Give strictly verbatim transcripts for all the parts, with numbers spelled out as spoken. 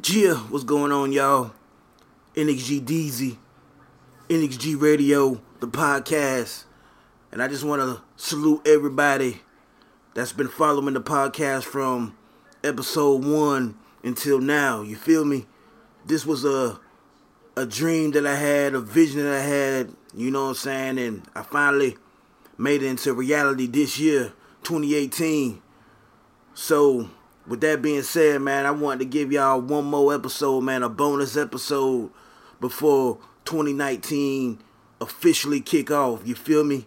Gia, what's going on, y'all? N X G Deezy, N X G Radio, the podcast. And I just want to salute everybody that's been following the podcast from episode one until now. You feel me? This was a a dream that I had, a vision that I had, you know what I'm saying? And I finally made it into reality this year, twenty eighteen. So with that being said, man, I wanted to give y'all one more episode, man, a bonus episode before twenty nineteen officially kick off. You feel me?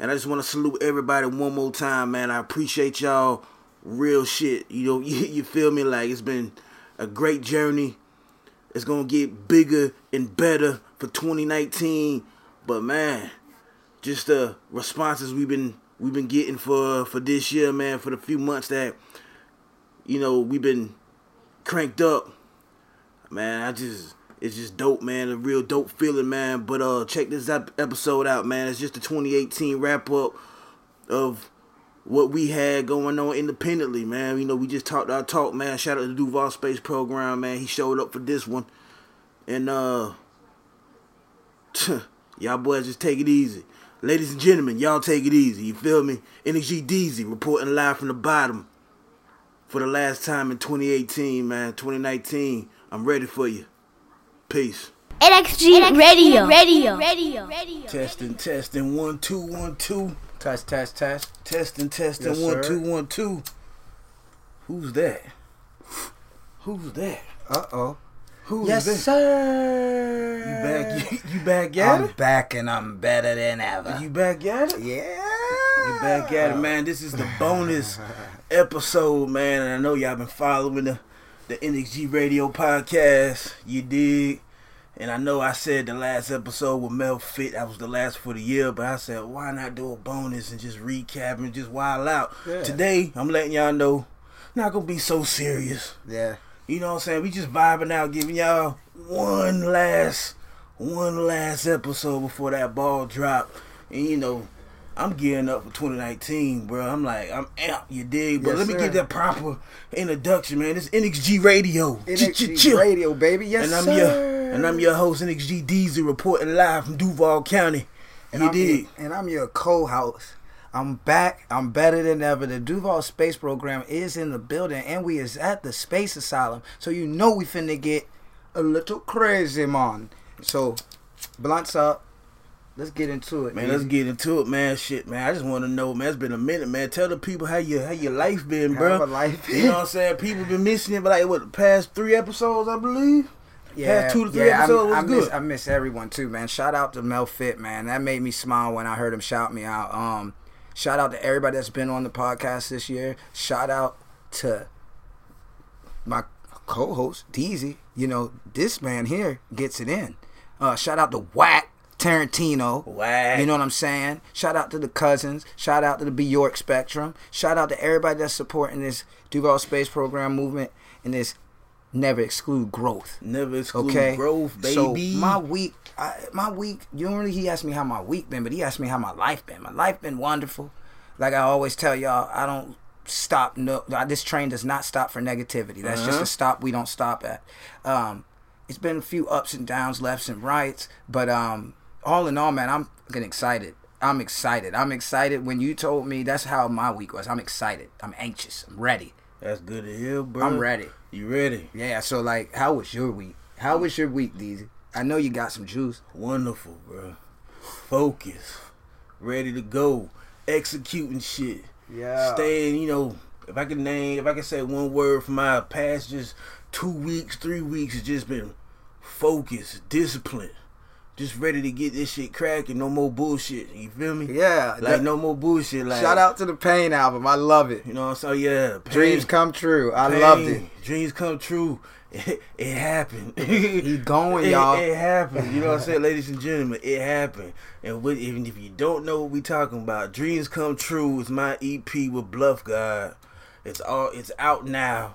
And I just want to salute everybody one more time, man. I appreciate y'all. Real shit. You know, you, you feel me? Like, it's been a great journey. It's going to get bigger and better for twenty nineteen. But, man, just the responses we've been we've been getting for, for this year, man, for the few months that, you know, we've been cranked up, man. I just, it's just dope, man. A real dope feeling, man. But uh, check this episode out, man. It's just the twenty eighteen wrap up of what we had going on independently, man. You know, we just talked our talk, man. Shout out to Duval Space Program, man. He showed up for this one, and uh, y'all boys just take it easy, ladies and gentlemen. Y'all take it easy. You feel me? N X G Deezy reporting live from the bottom. For the last time in twenty eighteen, man, twenty nineteen, I'm ready for you. Peace. N X G Radio, Radio, Radio, Radio. Testing, testing, one, two, one, two. Test, test, test. Testing, testing, yes, one, sir. Two, one, two. Who's that? Who's that? Uh oh. Who's yes, that? Yes, sir. You back? You, you back at I'm it? I'm back and I'm better than ever. You back at it? Yeah. You back at it, man. This is the bonus episode, man. And I know y'all been following the, the N X G Radio podcast. You dig? And I know I said the last episode with Mel Fit, that was the last for the year. But I said, why not do a bonus and just recap and just wild out? Yeah. Today, I'm letting y'all know, not going to be so serious. Yeah. You know what I'm saying? We just vibing out, giving y'all one last, one last episode before that ball drop. And, you know, I'm gearing up for twenty nineteen, bro. I'm like, I'm out, you dig? But yes, let me sir. Get that proper introduction, man. It's N X G Radio. N X G Radio, baby. Yes, and I'm sir. Your, and I'm your host, N X G Deezy, reporting live from Duval County. And you I'm dig? Your, and I'm your co-host. I'm back. I'm better than ever. The Duval Space Program is in the building, and we is at the Space Asylum. So you know we finna get a little crazy, man. So, blunts up. Let's get into it, man. Dude. Let's get into it, man. Shit, man. I just want to know, man. It's been a minute, man. Tell the people how your how your life been, bro. How my life been. You know what I'm saying? People been missing it, but like what the past three episodes, I believe. Yeah, past two to three yeah, episodes. I, I good. Miss I miss everyone too, man. Shout out to Mel Fit, man. That made me smile when I heard him shout me out. Um, shout out to everybody that's been on the podcast this year. Shout out to my co-host Deezy. You know, this man here gets it in. Uh, shout out to Wack Tarantino. Wow. You know what I'm saying? Shout out to the cousins. Shout out to the Bjork Spectrum. Shout out to everybody that's supporting this Duval Space Program movement and this never exclude growth. Never exclude okay? growth, baby. So my week, I, my week, you don't really, he asked me how my week been, but he asked me how my life been. My life been wonderful. Like I always tell y'all, I don't stop. No, this train does not stop for negativity. That's uh-huh. just a stop we don't stop at. Um, it's been a few ups and downs, lefts and rights, but um. all in all, man, I'm getting excited. I'm excited. I'm excited. When you told me, that's how my week was. I'm excited. I'm anxious. I'm ready. That's good to hear, bro. I'm ready. You ready? Yeah. So, like, how was your week? How was your week, Deezy? I know you got some juice. Wonderful, bro. Focus. Ready to go. Executing shit. Yeah. Staying. You know, if I can name, if I can say one word for my past, just two weeks, three weeks, it's just been focus, discipline. Just ready to get this shit cracking. No more bullshit. You feel me? Yeah. Like, no more bullshit. Like, shout out to the Pain album. I love it. You know what I'm saying? Yeah. Pain, Dreams Come True. I Pain, loved it. Dreams Come True. It, it happened. He going, it, y'all. It happened. You know what I'm saying? Ladies and gentlemen, it happened. And what, even if you don't know what we talking about, Dreams Come True is my E P with Bluff God. It's all. It's out now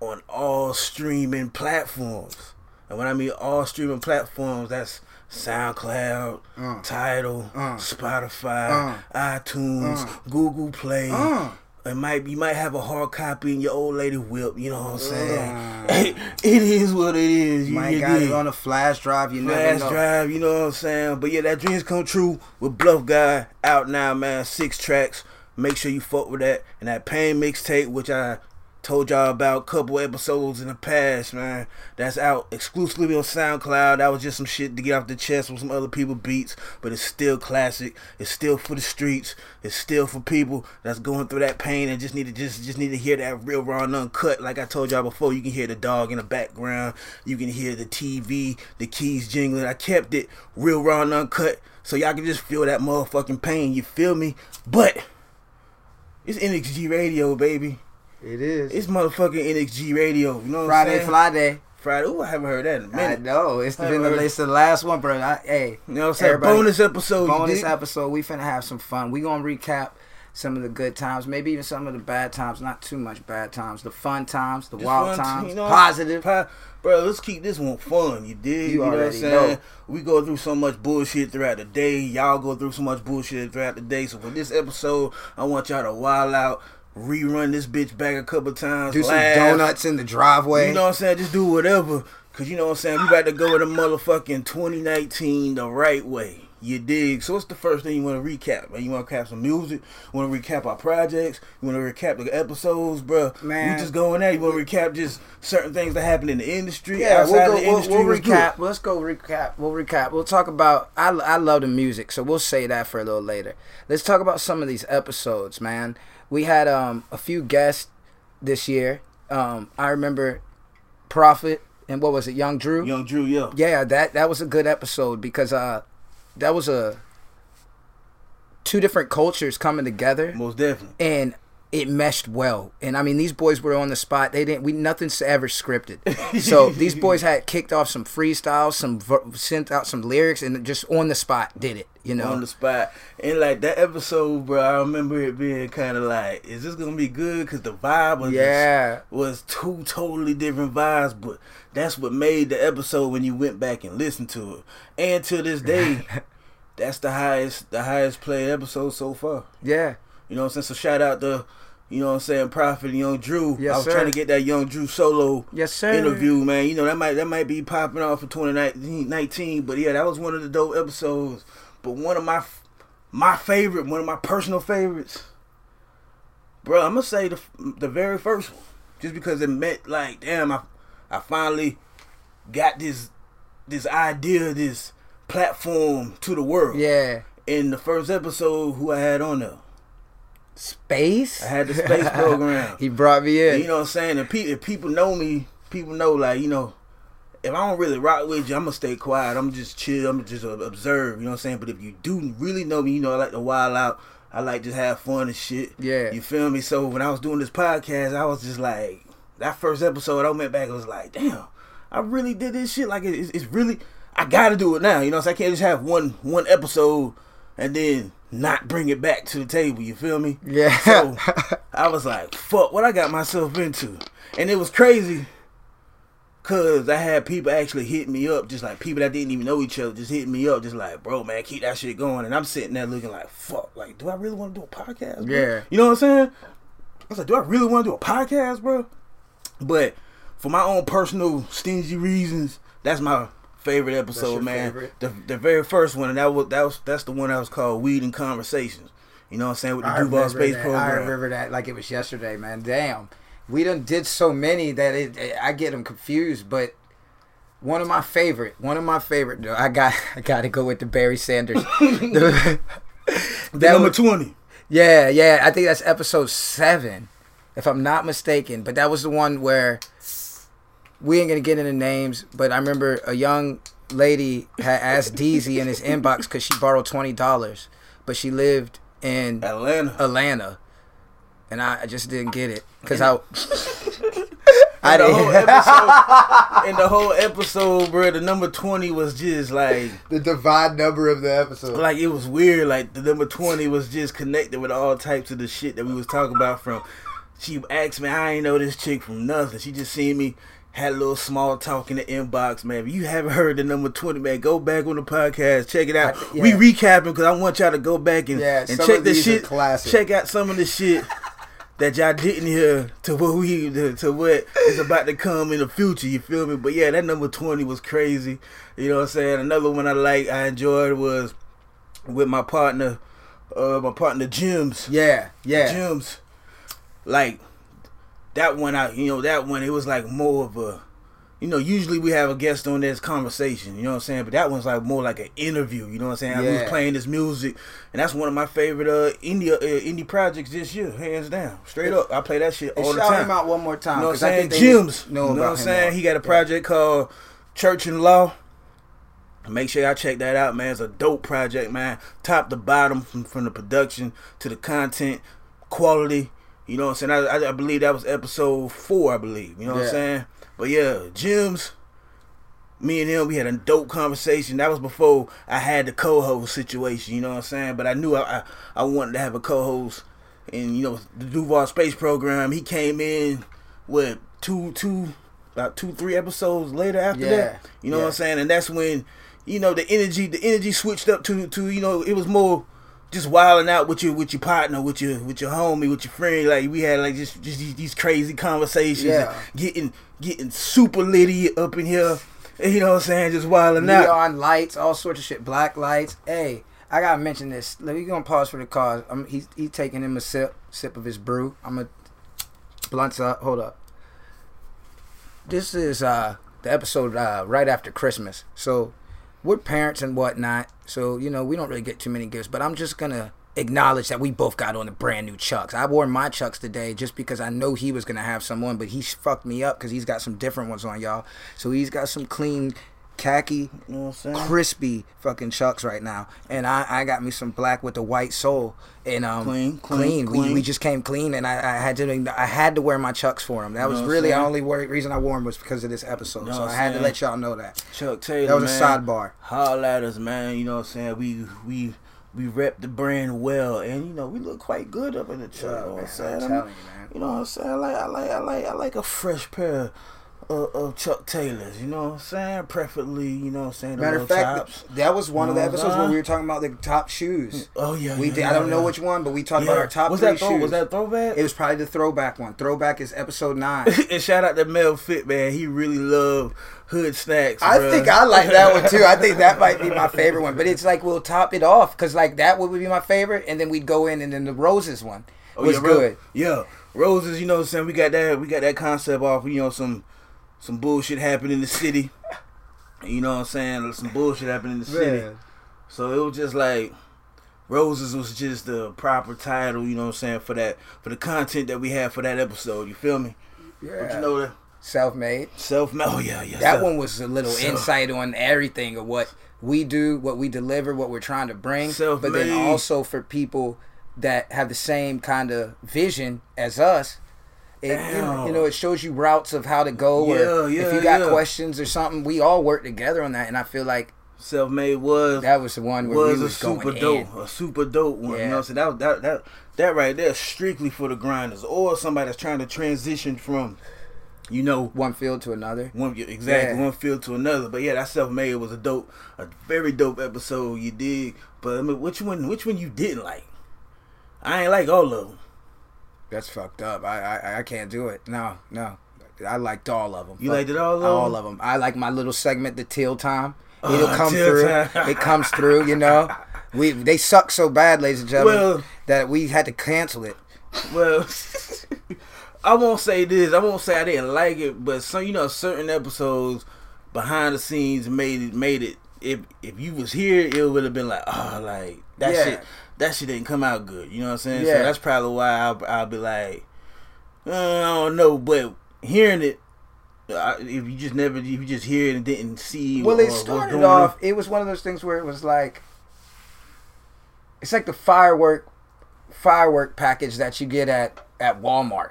on all streaming platforms. And when I mean all streaming platforms, that's SoundCloud, uh, Tidal, uh, Spotify, uh, iTunes, uh, Google Play, uh, It might you might have a hard copy in your old lady whip, you know what I'm saying? Mm. It is what it is. You might got it on a flash drive, you flash never know. Flash drive, you know what I'm saying? But yeah, that Dreams Come True with Bluff God out now, man. Six tracks. Make sure you fuck with that. And that Pain mixtape, which I told y'all about a couple episodes in the past, man. That's out exclusively on SoundCloud. That was just some shit to get off the chest with some other people's beats. But it's still classic. It's still for the streets. It's still for people that's going through that pain and just need to just just need to hear that real raw and uncut. Like I told y'all before, you can hear the dog in the background. You can hear the T V, the keys jingling. I kept it real raw and uncut so y'all can just feel that motherfucking pain. You feel me? But it's N X G Radio, baby. It is. It's motherfucking N X G Radio. You know what Friday, I'm saying? Friday, Friday. Friday. Ooh, I haven't heard that in a minute. I know. It's the, been the, it's the last one, bro. I, hey. You know what I'm saying? Bonus episode. Bonus episode. We finna have some fun. We gonna recap some of the good times. Maybe even some of the bad times. Not too much bad times. The fun times. The Just wild times. T- you know, positive. Po- bro, let's keep this one fun. You dig? You, you know what I'm saying? Know. We go through so much bullshit throughout the day. Y'all go through so much bullshit throughout the day. So for this episode, I want y'all to wild out. Rerun this bitch back a couple times. Do some laugh. Donuts in the driveway. You know what I'm saying? Just do whatever. Because you know what I'm saying? We about to go with a motherfucking twenty nineteen the right way. You dig? So what's the first thing you want to recap? Man? You want to recap some music? You want to recap our projects? You want to recap the episodes, bro? Man. We just going at it. You want to recap just certain things that happen in the industry? Yeah, outside we'll go, the we'll, industry? We'll Let's recap. Let's go recap. We'll recap. We'll talk about, I, I love the music, so we'll say that for a little later. Let's talk about some of these episodes, man. We had um, a few guests this year. Um, I remember Prophet and what was it, Young Drew? Young Drew, yeah. Yeah, that, that was a good episode because uh, that was a two different cultures coming together. Most definitely. And it meshed well. And I mean, these boys were on the spot. They didn't. We nothing's ever scripted. So these boys had kicked off some freestyles, some sent out some lyrics, and just on the spot did it. You know, on the spot. And like that episode, bro, I remember it being kind of like, is this gonna be good? Because the vibe was yeah just, was two totally different vibes, but that's what made the episode when you went back and listened to it. And to this day, that's the highest the highest played episode so far. Yeah, you know what I'm saying? So shout out to, you know what I'm saying, Prophet and Young Drew. Yes, I was sir. trying to get that Young Drew solo yes, sir. interview, man. You know that might that might be popping off for twenty nineteen, but yeah, that was one of the dope episodes. But one of my my favorite, one of my personal favorites, bro, I'm going to say the the very first one. Just because it meant like, damn, I I finally got this this idea, this platform to the world. Yeah. In the first episode, who I had on there? Space? I had the Space Program. He brought me in. And you know what I'm saying? If, pe- if people know me, people know like, you know, if I don't really rock with you, I'm going to stay quiet. I'm just chill. I'm just observe. You know what I'm saying? But if you do really know me, you know I like to wild out. I like just have fun and shit. Yeah. You feel me? So when I was doing this podcast, I was just like, that first episode, I went back and was like, damn, I really did this shit. Like, it's, it's really, I got to do it now. You know what I'm saying? I can't just have one one episode and then not bring it back to the table. You feel me? Yeah. So I was like, fuck what I got myself into. And it was crazy. Cause I had people actually hit me up, just like people that didn't even know each other, just hit me up, just like, bro, man, keep that shit going. And I'm sitting there looking like, fuck, like, do I really want to do a podcast, bro? Yeah. You know what I'm saying? I was like, do I really want to do a podcast, bro? But for my own personal stingy reasons, that's my favorite episode, man. Favorite? The the very first one, and that was that was that's the one that was called Weed and Conversations. You know what I'm saying? With the Duval Space Program. I remember that like it was yesterday, man. Damn. We done did so many that it, it, I get them confused, but one of my favorite, one of my favorite, I got I got to go with the Barry Sanders. the, that number was, twenty. Yeah, yeah, I think that's episode seven, if I'm not mistaken, but that was the one where we ain't going to get into names, but I remember a young lady had asked Deezy in his inbox because she borrowed twenty dollars, but she lived in Atlanta. Atlanta. And I just didn't get it because I, I didn't. And the whole episode, bro, the number twenty was just like the divine number of the episode. Like it was weird. Like the number twenty was just connected with all types of the shit that we was talking about. From she asked me, I ain't know this chick from nothing. She just seen me. Had a little small talk in the inbox, man. If you haven't heard the number twenty, man, go back on the podcast. Check it out. I, yeah. We recapping because I want y'all to go back and, yeah, and check this shit. Check out some of the shit that y'all didn't hear to what we to what is about to come in the future. You feel me? But yeah, that number twenty was crazy. You know what I'm saying? Another one I like, I enjoyed was with my partner, uh, my partner Jims. Yeah, yeah, Jims. Like that one, I you know that one. It was like more of a, you know, usually we have a guest on this conversation, you know what I'm saying? But that one's like more like an interview, you know what I'm saying? Yeah. I was playing this music, and that's one of my favorite uh, indie uh, indie projects this year, hands down, straight up. I play that shit all the time. Shout him out one more time. You know what I'm saying? Jims, you know what I'm saying? He got a project called Church and Law. Make sure y'all check that out, man. It's a dope project, man. Top to bottom, from, from the production to the content, quality. You know what I'm saying? I, I, I believe that was episode four, I believe. You know yeah. what I'm saying? But yeah, Jims, me and him, we had a dope conversation. That was before I had the co-host situation, you know what I'm saying? But I knew I, I, I wanted to have a co-host. And, you know, the Duval Space Program, he came in, what, two, two, about two, three episodes later after yeah. that? You know yeah. what I'm saying? And that's when, you know, the energy the energy switched up to, to you know, it was more just wilding out with your with your partner, with your with your homie, with your friend. Like we had like just just these crazy conversations, yeah. getting getting super litty up in here. You know what I'm saying? Just wilding out. Neon lights, all sorts of shit. Black lights. Hey, I gotta mention this. Let me gonna pause for the cause. I'm he's he taking him a sip sip of his brew. I'm a blunts up. Hold up. This is uh the episode uh, right after Christmas, so. We're parents and whatnot, so, you know, we don't really get too many gifts. But I'm just going to acknowledge that we both got on the brand new Chucks. I wore my Chucks today just because I know he was going to have some on, but he fucked me up because he's got some different ones on, y'all. So he's got some clean, khaki, you know what I'm saying? Crispy fucking Chucks right now. And I, I got me some black with the white sole. And um, clean, clean, clean. clean. We, we just came clean, and I, I had to I had to wear my Chucks for him. That was really the only reason I wore them was because of this episode. Know so I had to let y'all know that. Chuck Taylor, that was man, a sidebar. Holla at us, man. You know what I'm saying? We we we rep the brand well, and you know we look quite good up in the Chuck. Yeah, you know what I'm saying? I'm telling you, man. You know what I'm saying? I like I like I like I like a fresh pair of, of Chuck Taylors. You know what I'm saying? Preferably, you know what I'm saying? The matter of fact, tops. That was one you know of the episodes where we were talking about the top shoes. Oh yeah, we yeah, did. Yeah, I don't yeah. know which one, but we talked yeah. about our top was three that throw, shoes. Was that throwback? It was probably the throwback one. Throwback is episode nine. And shout out to Mel Fit, man. He really loved hood snacks. I bruh. think I like that one too. I think that might be my favorite one. But it's like we'll top it off because like that would be my favorite, and then we'd go in and then the roses one oh, was yeah, good. Yeah, roses. You know what I'm saying? We got that. We got that concept off. You know some. Some bullshit happened in the city. You know what I'm saying? Some bullshit happened in the city. Yeah. So it was just like, Roses was just the proper title, you know what I'm saying, for that, for the content that we had for that episode. You feel me? Yeah. But you know that? Self-made. Self-made. Oh, yeah, yeah. That self- one was a little self- insight on everything of what we do, what we deliver, what we're trying to bring. Self-made. But then also for people that have the same kind of vision as us. It, you know, it shows you routes of how to go, yeah, or yeah, if you got yeah. questions or something. We all work together on that, and I feel like self-made was that was the one where was we was a going super dope, in. a super dope one. Yeah. You know, so that that that that right there, strictly for the grinders or somebody that's trying to transition from, you know, one field to another. One exactly yeah. one field to another. But yeah, that self-made was a dope, a very dope episode. You dig? But I mean, which one? Which one you didn't like? I ain't like all of them. That's fucked up. I, I I can't do it. No, no. I liked all of them. You liked it all of them? All of them. I like my little segment, the till time. Uh, It'll come through. Time. It comes through, you know. We They suck so bad, ladies and gentlemen, well, that we had to cancel it. Well, I won't say this. I won't say I didn't like it, but some, you know, certain episodes behind the scenes made it. Made it. If if you was here, it would have been like, oh, like, that yeah. shit. That shit didn't come out good. You know what I'm saying? Yeah. So that's probably why I'll, I'll be like, uh, I don't know. But hearing it, I, if you just never, if you just hear it and didn't see. Well, or, it started off. It was one of those things where it was like, it's like the firework, firework package that you get at, at Walmart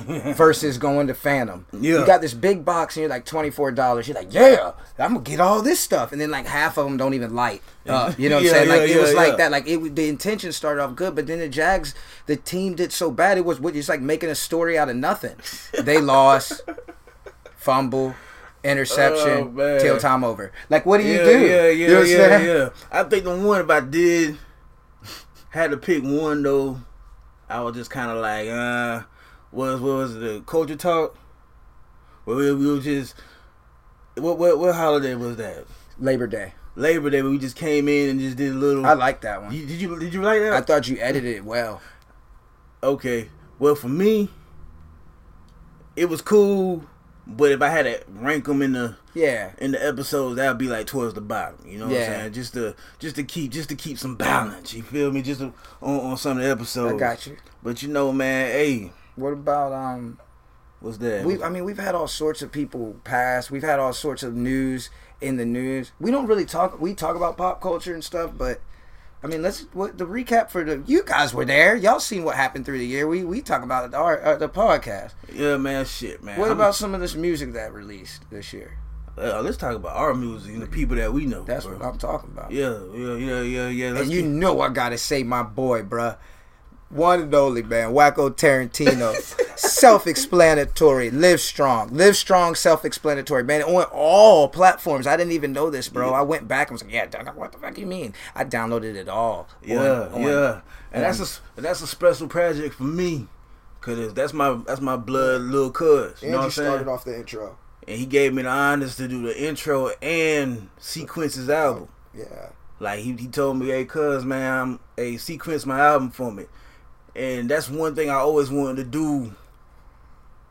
versus going to Phantom. Yeah. You got this big box and you're like twenty-four dollars. You're like, yeah, I'm going to get all this stuff. And then like half of them don't even light up. You know what yeah, I'm saying? Yeah, like yeah, it was yeah. like that. Like it, the intention started off good, but then the Jags, the team did so bad. It was just like making a story out of nothing. They lost, fumble, interception, oh, till time over. Like what do yeah, you do? Yeah, yeah, you know what yeah, I'm yeah. I think the one if I did, had to pick one though, I was just kind of like, uh... was what was the Culture Talk? Where we, we were just what what what holiday was that? Labor Day. Labor Day. Where we just came in and just did a little. I like that one. You, did you did you like that? I thought you edited it well. Okay. Well, for me, it was cool. But if I had to rank them in the yeah in the episodes, that'd be like towards the bottom. You know what yeah. I'm saying? Just to just to keep just to keep some balance. You feel me? Just to, on on some of the episodes. I got you. But you know, man, hey, what about um, what's that? We I mean, we've had all sorts of people pass. We've had all sorts of news in the news. We don't really talk. We talk about pop culture and stuff, but I mean, let's what the recap for the you guys were there. Y'all seen what happened through the year. We we talk about our uh, the podcast. Yeah, man, shit, man. What I'm, about some of this music that released this year? Uh, let's talk about our music and the people that we know. That's bro. What I'm talking about. Yeah, yeah, yeah, yeah, yeah. Let's and you keep... know I gotta say, my boy, bruh. One and only, man. Wacko Tarantino. Self-explanatory. Live strong. Live strong, self-explanatory, man. On all platforms. I didn't even know this, bro. Yeah. I went back and was like, yeah, what the fuck do you mean? I downloaded it all. Yeah, on, on, yeah. And, and that's a that's a special project for me. Because that's my that's my blood little cuz. You know what I'm saying? And you started off the intro. And he gave me the honors to do the intro and Sequence's album. Yeah. Like, he, he told me, hey, cuz, man, I'm, hey, sequence my album for me. And that's one thing I always wanted to do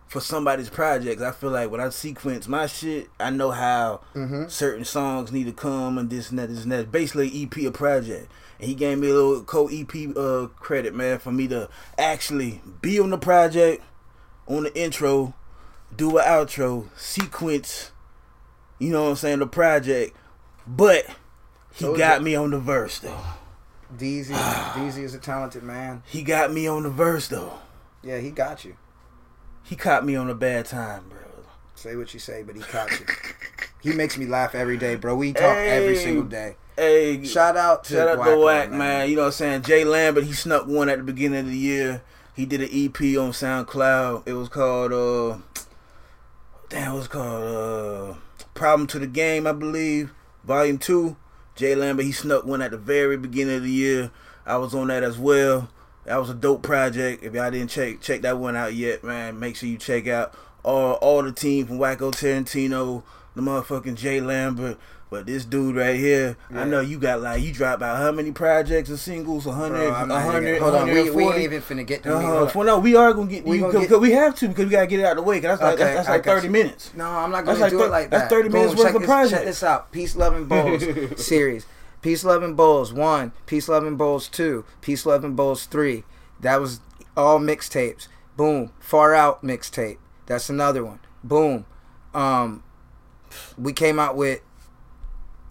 for somebody's projects. I feel like when I sequence my shit, I know how mm-hmm. certain songs need to come and this and that, this and that. Basically, E P a project. And he gave me a little co-E P uh, credit, man, for me to actually be on the project, on the intro, do an outro, sequence, you know what I'm saying, the project. But he so got that- me on the verse, though. Deezy, Deezy is a talented man. He got me on the verse, though. Yeah, he got you. He caught me on a bad time, bro. Say what you say, but he caught you. He makes me laugh every day, bro. We talk hey, every single day. Hey, shout out to shout out to Wack, man. man. You know what I'm saying? Jay Lambert, he snuck one at the beginning of the year. He did an E P on SoundCloud. It was called, uh, damn, it was called uh, Problem to the Game, I believe, Volume Two. Jay Lambert, he snuck one at the very beginning of the year. I was on that as well. That was a dope project. If y'all didn't check check that one out yet, man, make sure you check out all all the team from Wacko Tarantino, the motherfucking Jay Lambert. But this dude right here, yeah. I know you got like you dropped out how many projects and singles? A hundred, a hundred. Hold on, we, we ain't even finna get to uh, well, no, we are gonna get. We you, gonna cause, get... Cause we have to because we gotta get it out of the way. Cause that's okay, like that's, that's like thirty you. minutes. No, I'm not gonna that's do like th- it like that. That's thirty Boom, minutes worth of projects. Check this out: Peace Loving Bowls series, Peace Loving Bowls one, Peace Loving Bowls two, Peace Loving Bowls three. That was all mixtapes. Boom, Far Out mixtape. That's another one. Boom, um, we came out with.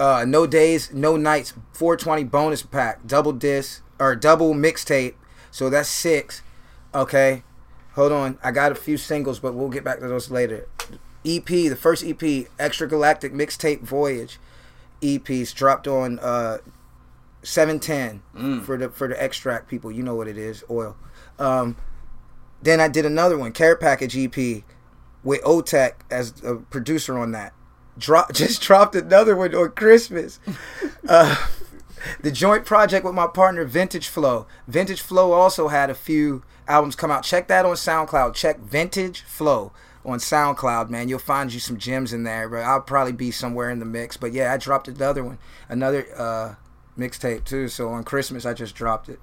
Uh, No Days, No Nights, four twenty bonus pack, double disc, or double mixtape, so that's six, okay, hold on, I got a few singles, but we'll get back to those later. E P, the first E P, Extra Galactic Mixtape Voyage, E Ps dropped on uh, seven ten mm. for the for the extract people, you know what it is, oil. Um, then I did another one, Care Package E P, with O-Tech as a producer on that. Drop, just dropped another one on Christmas. Uh, the joint project with my partner, Vintage Flow. Vintage Flow also had a few albums come out. Check that on SoundCloud. Check Vintage Flow on SoundCloud, man. You'll find you some gems in there. But I'll probably be somewhere in the mix. But yeah, I dropped another one, another uh, mixtape too. So on Christmas, I just dropped it.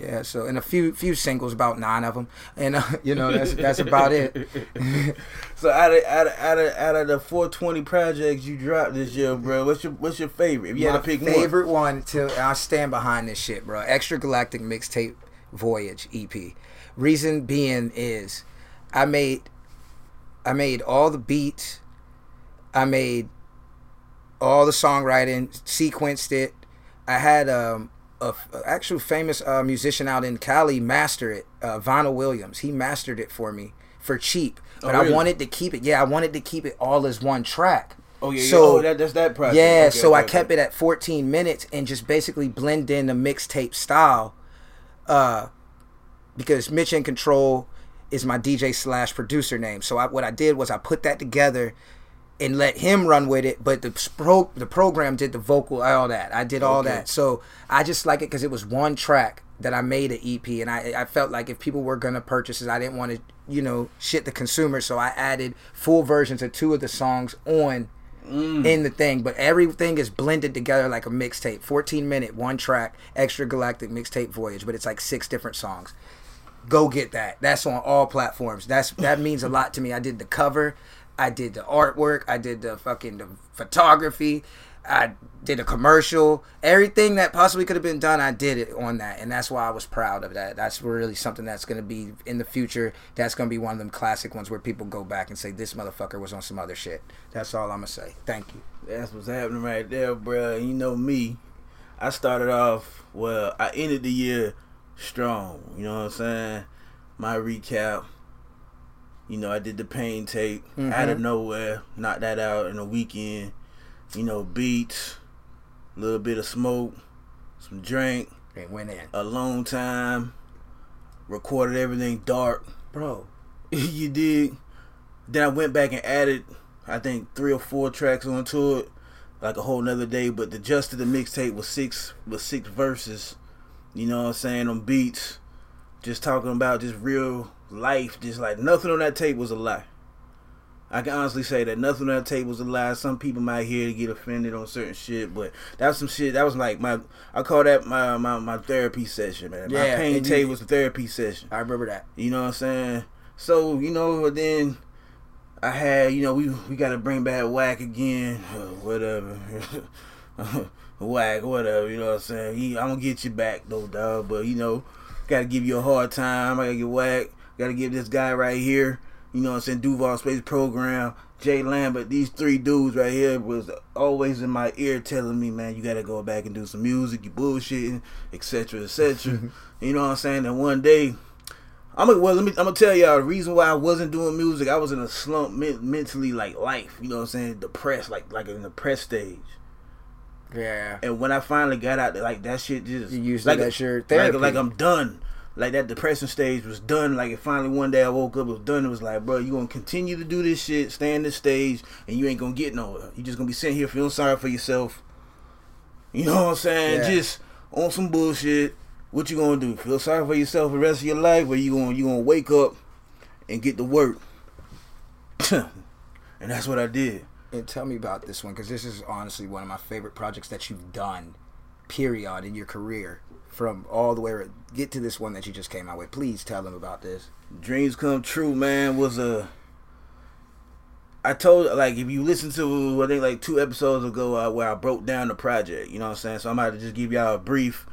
Yeah, so and a few few singles, about nine of them, and uh, you know that's that's about it. So out of out of, out of out of the four twenty projects you dropped this year, bro, what's your what's your favorite? If you My had to pick one, favorite one to I stand behind this shit, bro. Extra Galactic Mixtape Voyage E P. Reason being is, I made I made all the beats, I made all the songwriting, sequenced it. I had um. A actual famous uh, musician out in Cali mastered it, uh, Vinyl Williams. He mastered it for me for cheap, but oh, really? I wanted to keep it. Yeah, I wanted to keep it all as one track. Oh yeah, so yeah. Oh, that, that's that project. Yeah, okay, so okay, I okay. kept it at fourteen minutes and just basically blend in the mixtape style, uh, because Mitch in Control is my D J slash producer name. So I, what I did was I put that together and let him run with it, but the pro- the program did the vocal, all that. I did all okay. that. So I just like it because it was one track that I made an E P, and I I felt like if people were going to purchase it, I didn't want to you know, shit to consumers. So I added full versions of two of the songs on mm. in the thing. But everything is blended together like a mixtape. fourteen minute, one track, Extra Galactic Mixtape Voyage. But it's like six different songs. Go get that. That's on all platforms. That's That means a lot to me. I did the cover. I did the artwork. I did the fucking the photography. I did a commercial. Everything that possibly could have been done, I did it on that. And that's why I was proud of that. That's really something that's going to be in the future. That's going to be one of them classic ones where people go back and say, this motherfucker was on some other shit. That's all I'm going to say. Thank you. That's what's happening right there, bro. You know me. I started off, well, I ended the year strong. You know what I'm saying? My recap. You know, I did the pain tape mm-hmm. out of nowhere. Knocked that out in a weekend. You know, beats, a little bit of smoke, some drink. It went in. A long time. Recorded everything dark. Bro. You dig? Then I went back and added, I think, three or four tracks onto it. Like a whole nother day. But the just of the mixtape was six was six verses. You know what I'm saying? On beats. Just talking about just real life. Just like nothing on that tape was a lie. I can honestly say that nothing on that tape was a lie. Some people might hear to get offended on certain shit, but that was some shit. That was like my, I call that my my, my therapy session, man. Yeah, my pain tape was a therapy session. I remember that. You know what I'm saying? So, you know, then I had, you know, we we got to bring back Wack again. Uh, whatever. Wack, whatever. You know what I'm saying? He, I'm going to get you back, though, dog. But, you know, got to give you a hard time. I got to get Wack. Got to give this guy right here. You know what I'm saying? Duval Space Program, Jay Lambert, these three dudes right here was always in my ear telling me, man, you got to go back and do some music, you bullshitting, et cetera, et cetera. You know what I'm saying? And one day, I'm gonna, well, let me, I'm gonna tell y'all the reason why I wasn't doing music. I was in a slump men- mentally, like life, you know what I'm saying? Depressed, like like in the depressed stage. Yeah. And when I finally got out there, like that shit just. You used like that shit therapy. Like, like I'm done. Like that depression stage was done. Like it finally one day I woke up, it was done. It was like, bro, you gonna continue to do this shit, stay in this stage, and you ain't gonna get nowhere. You just gonna be sitting here feeling sorry for yourself. You know what I'm saying? Yeah. Just on some bullshit. What you gonna do? Feel sorry for yourself the rest of your life, or you gonna you gonna wake up and get to work? And that's what I did. And tell me about this one, because this is honestly one of my favorite projects that you've done, period, in your career. From all the way, get to this one that you just came out with. Please tell them about this. Dreams Come True, man, was a. I told, like, if you listen to, I think, like, two episodes ago uh, where I broke down the project, you know what I'm saying? So I'm about to just give y'all a brief,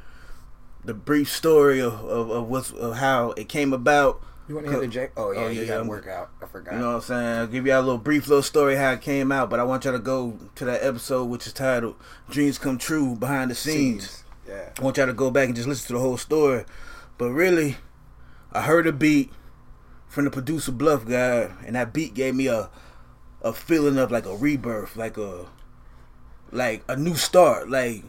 the brief story of, of, of, what's, of how it came about. You want to hear the J? Oh, yeah, oh, yeah, you got to work out. I forgot. You know what I'm saying? I'll give y'all a little brief little story how it came out, but I want y'all to go to that episode, which is titled Dreams Come True Behind the Scenes. Scenes. Yeah. I want y'all to go back and just listen to the whole story. But really, I heard a beat from the producer Bluff God, and that beat gave me a a feeling of like a rebirth, like a like a new start, like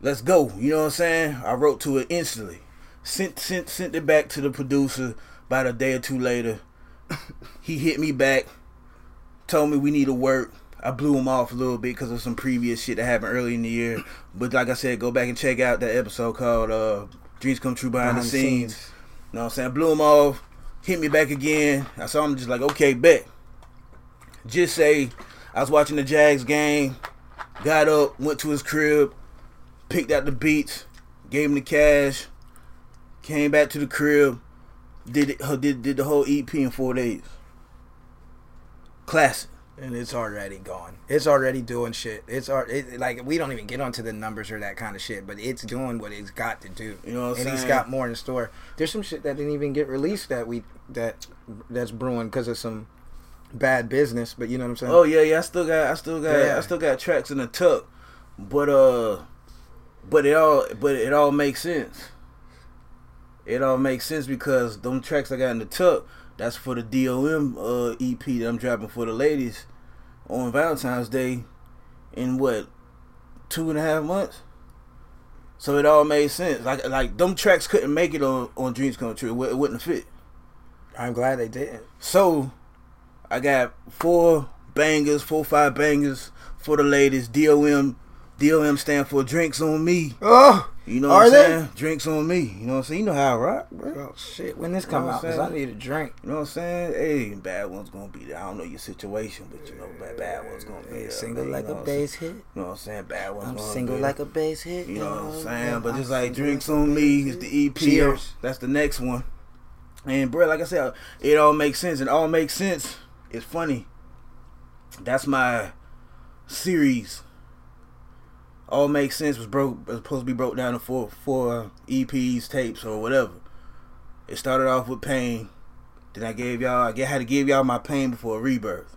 let's go. You know what I'm saying? I wrote to it instantly. Sent sent sent it back to the producer about a day or two later. He hit me back, told me we need to work. I blew him off a little bit because of some previous shit that happened early in the year. But like I said, go back and check out that episode called uh, Dreams Come True Behind, Behind the Scenes. scenes. You know what I'm saying? I blew him off, hit me back again. I saw him just like, okay, bet. Just say, I was watching the Jags game, got up, went to his crib, picked out the beats, gave him the cash, came back to the crib, did it, did, did the whole E P in four days. Classic. And it's already gone. It's already doing shit. It's it, like we don't even get onto the numbers or that kind of shit, but it's doing what it's got to do. You know what I'm and saying? He's got more in store. There's some shit that didn't even get released that we that that's brewing because of some bad business. But you know what I'm saying? Oh yeah, yeah. I still got, I still got, yeah. I still got tracks in the tuck. But uh, but it all, but it all makes sense. It all makes sense because them tracks I got in the tuck. That's for the D O M Uh, E P that I'm dropping for the ladies on Valentine's Day in, what, two and a half months? So it all made sense. Like, like them tracks couldn't make it on, on Dreams Come True. It, w- it wouldn't fit. I'm glad they didn't. So I got four bangers, four, five bangers for the ladies. D O M D O M stand for Drinks on Me. Oh, you know what I'm saying? Drinks on me. You know what I'm saying? You know how I rock, bro. Oh, shit, when this come out, because I need a drink. You know what I'm saying? Hey, bad one's going to be there. I don't know your situation, but you know bad, bad one's going to be there. Single like a bass hit. You know what I'm saying? Bad one's going to be there. I'm single like a bass hit. You know what I'm saying? But just like Drinks on Me is the E P. Cheers. That's the next one. And, bro, like I said, it all makes sense. It all makes sense. It's funny. That's my series. All Makes Sense was broke was supposed to be broke down to four four E Ps, tapes, or whatever. It started off with Pain. Then I gave y'all I had to give y'all my Pain before Rebirth.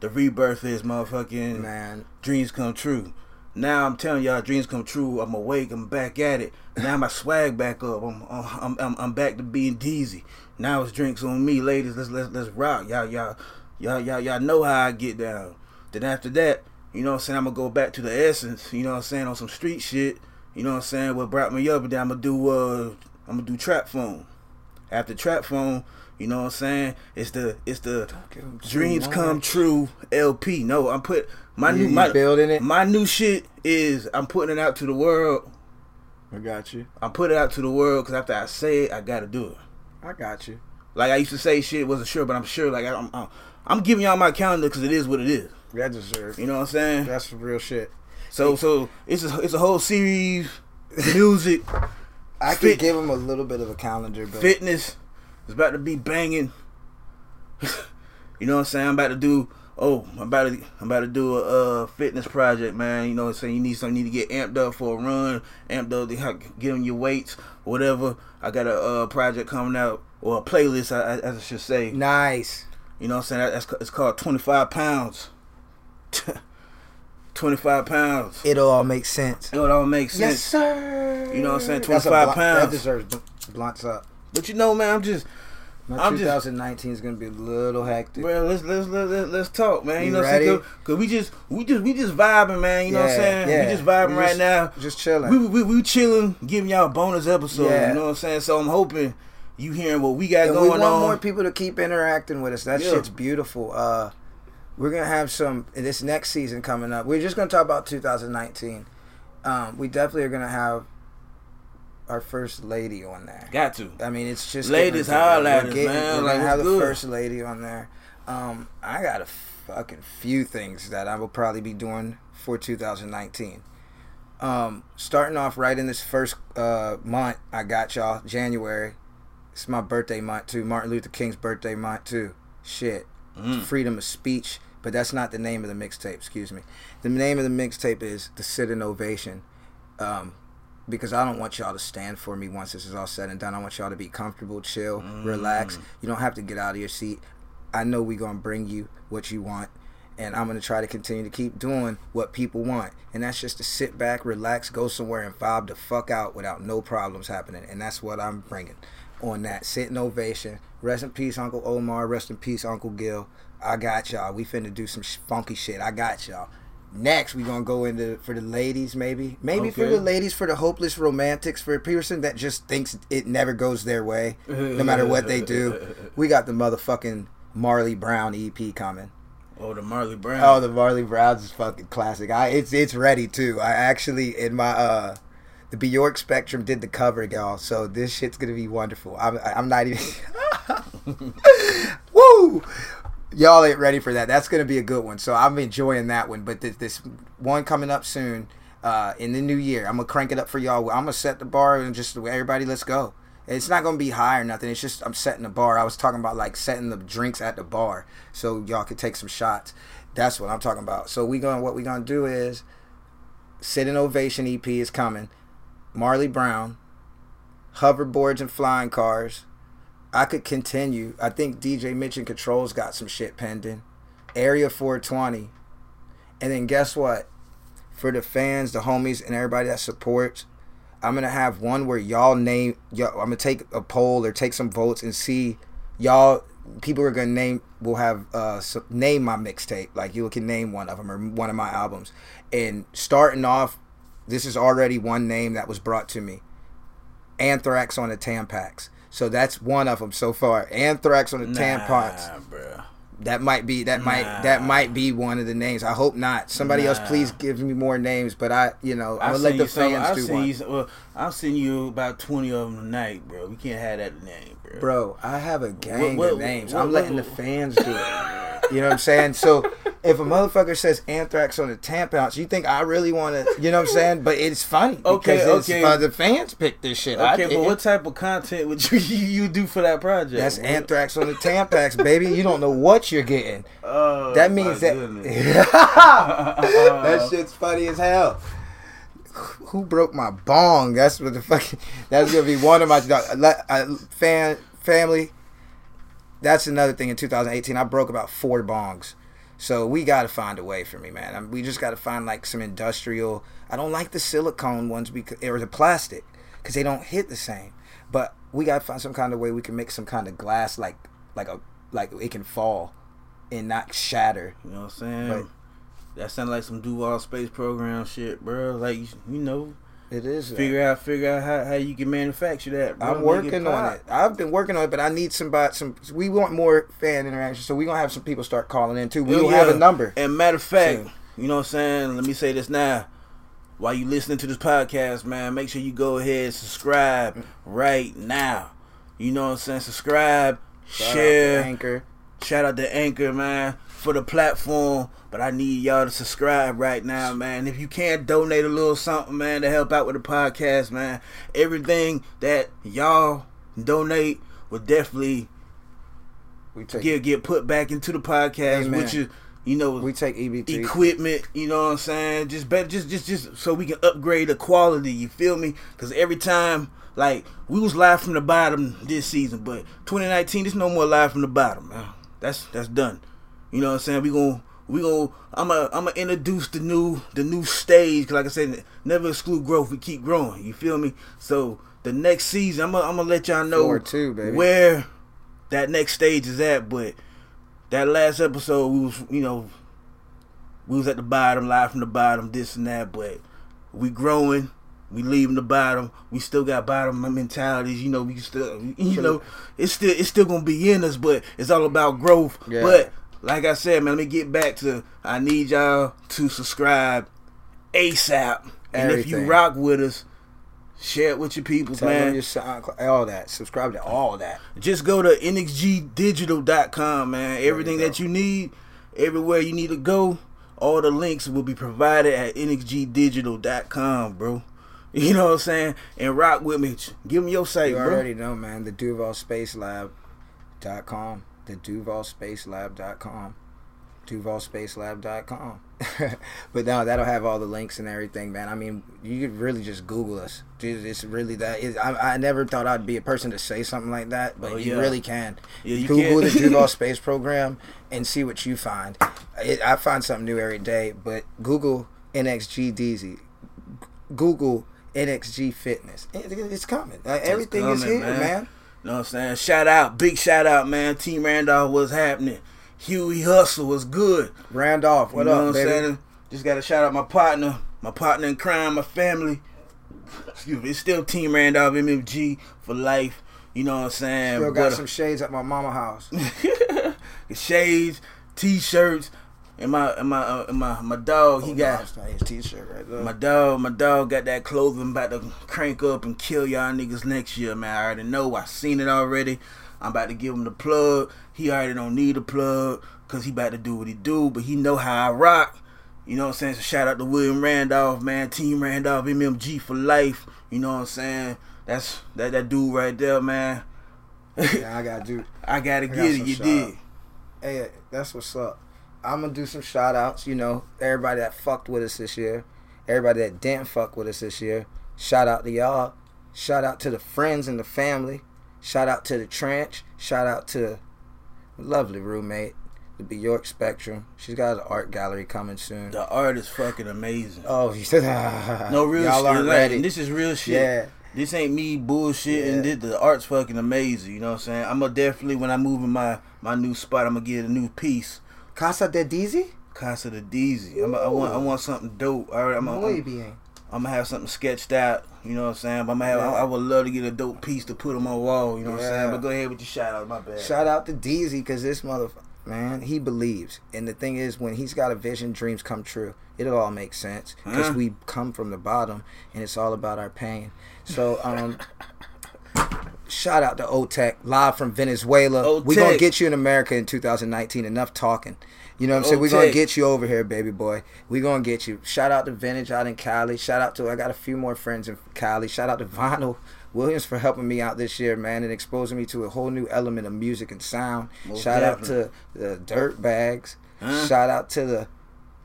The Rebirth is motherfucking man. Dreams Come True. Now I'm telling y'all, Dreams Come True. I'm awake. I'm back at it. Now my swag back up. I'm I'm I'm I'm back to being Deezy. Now it's Drinks on Me, ladies. Let's let's let's rock. Y'all y'all y'all y'all y'all know how I get down. Then after that, you know what I'm saying, I'm going to go back to the essence, you know what I'm saying, on some street shit, you know what I'm saying, what brought me up, and then I'm going to do, uh, I'm going to do Trap Phone. After Trap Phone, you know what I'm saying, it's the, it's the Dreams Come True L P. No, I'm put, my you, new, my, building it? My new shit is, I'm putting it out to the world. I got you. I'm putting it out to the world, because after I say it, I got to do it. I got you. Like, I used to say shit wasn't sure, but I'm sure, like, I'm, I'm, I'm giving y'all my calendar, because it is what it is. That deserves. You know what I'm saying? That's some real shit. So, so it's a, it's a whole series, music. I fit, could give him a little bit of a calendar, but fitness is about to be banging. You know what I'm saying? I'm about to do. Oh, I'm about to, I'm about to do a, a fitness project, man. You know what I'm saying? You need something. You need to get amped up for a run, amped up, get on your weights, whatever. I got a uh, project coming out, or a playlist, I, I, I should say. Nice. You know what I'm saying? That's, it's called twenty-five pounds. twenty-five pounds. It all makes sense. It all makes sense. Yes, sir. You know what I'm saying? twenty-five pounds. That deserves blunts up. But you know, man, I'm just. My twenty nineteen is gonna be a little hectic. Well, let's let's let's let's talk, man. You know what I'm saying? Cause we just we just we just vibing, man. You know what I'm saying? We just vibing right now. Just chilling. We we we chilling, giving y'all bonus episodes. You know what I'm saying? So I'm hoping you hearing what we got going on. We want more people to keep interacting with us. That shit's beautiful. Uh. We're going to have some, this next season coming up, we're just going to talk about two thousand nineteen. Um, we definitely are going to have our first lady on there. Got to. I mean, it's just... Ladies, holler at us, man. We're going to have the first lady on there. Um, I got a fucking few things that I will probably be doing for two thousand nineteen. Um, starting off right in this first uh, month, I got y'all, January. It's my birthday month, too. Martin Luther King's birthday month, too. Shit. Mm. Freedom of speech, but that's not the name of the mixtape. Excuse me. The name of the mixtape is the Sitting Ovation, um, because I don't want y'all to stand for me once this is all said and done. I want y'all to be comfortable, chill, mm. relax. You don't have to get out of your seat. I know we gonna bring you what you want, and I'm gonna try to continue to keep doing what people want, and that's just to sit back, relax, go somewhere, and vibe the fuck out without no problems happening, and that's what I'm bringing. On that Sitting Ovation. Rest in peace, Uncle Omar. Rest in peace, Uncle Gil. I got y'all. We finna do some sh- funky shit. I got y'all. Next, we gonna go into for the ladies, maybe, maybe okay. for the ladies, for the hopeless romantics, for a person that just thinks it never goes their way, no matter what they do. We got the motherfucking Marley Brown E P coming. Oh, the Marley Brown. Oh, the Marley Brown's is fucking classic. I it's it's ready too. I actually in my uh. The Bjork Spectrum did the cover, y'all. So this shit's gonna be wonderful. I'm, I'm not even. Woo! Y'all ain't ready for that. That's gonna be a good one. So I'm enjoying that one. But this, this one coming up soon, uh, in the new year, I'm gonna crank it up for y'all. I'm gonna set the bar and just everybody, let's go. It's not gonna be high or nothing. It's just I'm setting the bar. I was talking about like setting the drinks at the bar so y'all could take some shots. That's what I'm talking about. So we going what we gonna do is Sitting Ovation E P is coming. Marley Brown, hoverboards and flying cars. I could continue. I think D J Mitch and Control's got some shit pending. Area four twenty. And then guess what? For the fans, the homies, and everybody that supports, I'm gonna have one where y'all name. Y'all, I'm gonna take a poll or take some votes and see y'all. People are gonna name. Will have uh so, name my mixtape. Like you can name one of them or one of my albums. And starting off. This is already one name that was brought to me. Anthrax on the Tampax. So that's one of them so far. Anthrax on the nah, Tampax. Bro. That might be that nah. might that might be one of the names. I hope not. Somebody nah. else, please give me more names. But I, you know, I'll, I'll let the fans some, do one. You, well, I'll send you about twenty of them tonight, bro. We can't have that name, bro. Bro, I have a gang what, what, of names. What, what, I'm letting what, what, the fans do it. You know what I'm saying? So if a motherfucker says Anthrax on the Tampax, you think I really want to? You know what I'm saying? But it's funny. Okay, because okay. It's, uh, the fans pick this shit. Okay, I, but it, what type of content would you, you do for that project? That's bro. Anthrax on the Tampax, baby. You don't know what you're getting. Oh, that means that that shit's funny as hell. Who broke my bong? That's what the fucking. That's gonna be one of my uh, fan family. That's another thing. In two thousand eighteen, I broke about four bongs. So we gotta find a way for me, man. I mean, we just gotta find like some industrial. I don't like the silicone ones because or the plastic because they don't hit the same. But we gotta find some kind of way we can make some kind of glass like like a. Like it can fall and not shatter. You know what I'm saying? But that sounds like some Duval Space Program shit, bro. Like you know, it is. Figure that. out, figure out how, how you can manufacture that. Bro. I'm working on it. I've been working on it, but I need somebody. Some we want more fan interaction, so we are gonna have some people start calling in too. We yeah, don't yeah. have a number. And matter of fact, so, you know what I'm saying? Let me say this now. While you listening to this podcast, man, make sure you go ahead and subscribe right now. You know what I'm saying? Subscribe. Shout share, out to Anchor. Shout out to Anchor, man, for the platform. But I need y'all to subscribe right now, man. If you can, donate a little something, man, to help out with the podcast, man. Everything that y'all donate will definitely we take get get put back into the podcast, amen. Which is, you know, we take E B T equipment. You know what I'm saying? Just better, just just just so we can upgrade the quality. You feel me? Because every time. Like, we was live from the bottom this season, but twenty nineteen, there's no more live from the bottom, man. That's that's done. You know what I'm saying? We gon' we gon' I'm a I'm gonna introduce the new the new stage. Cause like I said, never exclude growth. We keep growing. You feel me? So the next season, I'm gonna I'm gonna let y'all know Four, two, baby. Where that next stage is at. But that last episode, we was you know we was at the bottom, live from the bottom, this and that. But we growing. We leaving the bottom. We still got bottom mentalities. You know, we still, you know, it's still, it's still gonna be in us, but it's all about growth. Yeah. But like I said, man, let me get back to. I need y'all to subscribe ASAP, and everything. If you rock with us, share it with your people, tell man. Your SoundCloud, all that. Subscribe to all that. Just go to N X G digital dot com, man. Everything you that you need, everywhere you need to go, all the links will be provided at N X G digital dot com, bro. You know what I'm saying? And rock with me. Give me your site, you bro. You already know, man. The Duval Space Lab dot com. The Duval Space Lab dot com. Duval Space Lab dot com. But no, that'll have all the links and everything, man. I mean, you could really just Google us. Dude, it's really that. It's, I, I never thought I'd be a person to say something like that, but oh, yeah. you really can. Yeah, you Google can. The Duval Space Program and see what you find. It, I find something new every day, but Google N X G Deezy. Google N X G Fitness. It's coming. Like, everything coming, is here, man. man. You know what I'm saying? Shout out. Big shout out, man. Team Randolph, what's happening? Huey Hustle was good. Randolph, what you up, know what baby? I'm saying? Just got to shout out my partner. My partner in crime, my family. Excuse me. It's still Team Randolph, M M G for life. You know what I'm saying? Still got but, some shades at my mama house. Shades, T-shirts. And my and my uh, and my my dog, oh, he got no, his T-shirt right there. My dog, my dog got that clothing about to crank up and kill y'all niggas next year, man. I already know. I seen it already. I'm about to give him the plug. He already don't need a plug because he about to do what he do. But he know how I rock. You know what I'm saying? So shout out to William Randolph, man. Team Randolph, M M G for life. You know what I'm saying? That's that that dude right there, man. Yeah, I got dude. I gotta I get got it. You dig? Hey, that's what's up. I'm going to do some shout outs, you know, everybody that fucked with us this year, everybody that didn't fuck with us this year, shout out to y'all, shout out to the friends and the family, shout out to the trench, shout out to the lovely roommate, the Bjork Spectrum, she's got an art gallery coming soon. The art is fucking amazing. Oh, you said, ah, no real y'all shit, aren't like, ready. This is real shit. Yeah. This ain't me bullshitting. Yeah. The art's fucking amazing, you know what I'm saying? I'm going to definitely, when I move in my, my new spot, I'm going to get a new piece. Casa de Deezy? Casa de Deezy. I'm a, I want I want something dope. All right, I'm going to have something sketched out. You know what I'm saying? But I'm have, yeah. I, I would love to get a dope piece to put on my wall. You know yeah. what I'm saying? But go ahead with your shout out. My bad. Shout out to Deezy because this motherfucker. man. He believes. And the thing is, when he's got a vision, dreams come true. It'll all make sense because mm. we come from the bottom, and it's all about our pain. So, um, shout out to O-Tech, live from Venezuela. O-Tech. We're going to get you in America in two thousand nineteen. Enough talking. You know what I'm saying? We're going to get you over here, baby boy. We're going to get you. Shout out to Vintage out in Cali. Shout out to, I got a few more friends in Cali. Shout out to Vinyl Williams for helping me out this year, man, and exposing me to a whole new element of music and sound. Most Shout definitely. out to the Dirt Bags. Huh? Shout out to the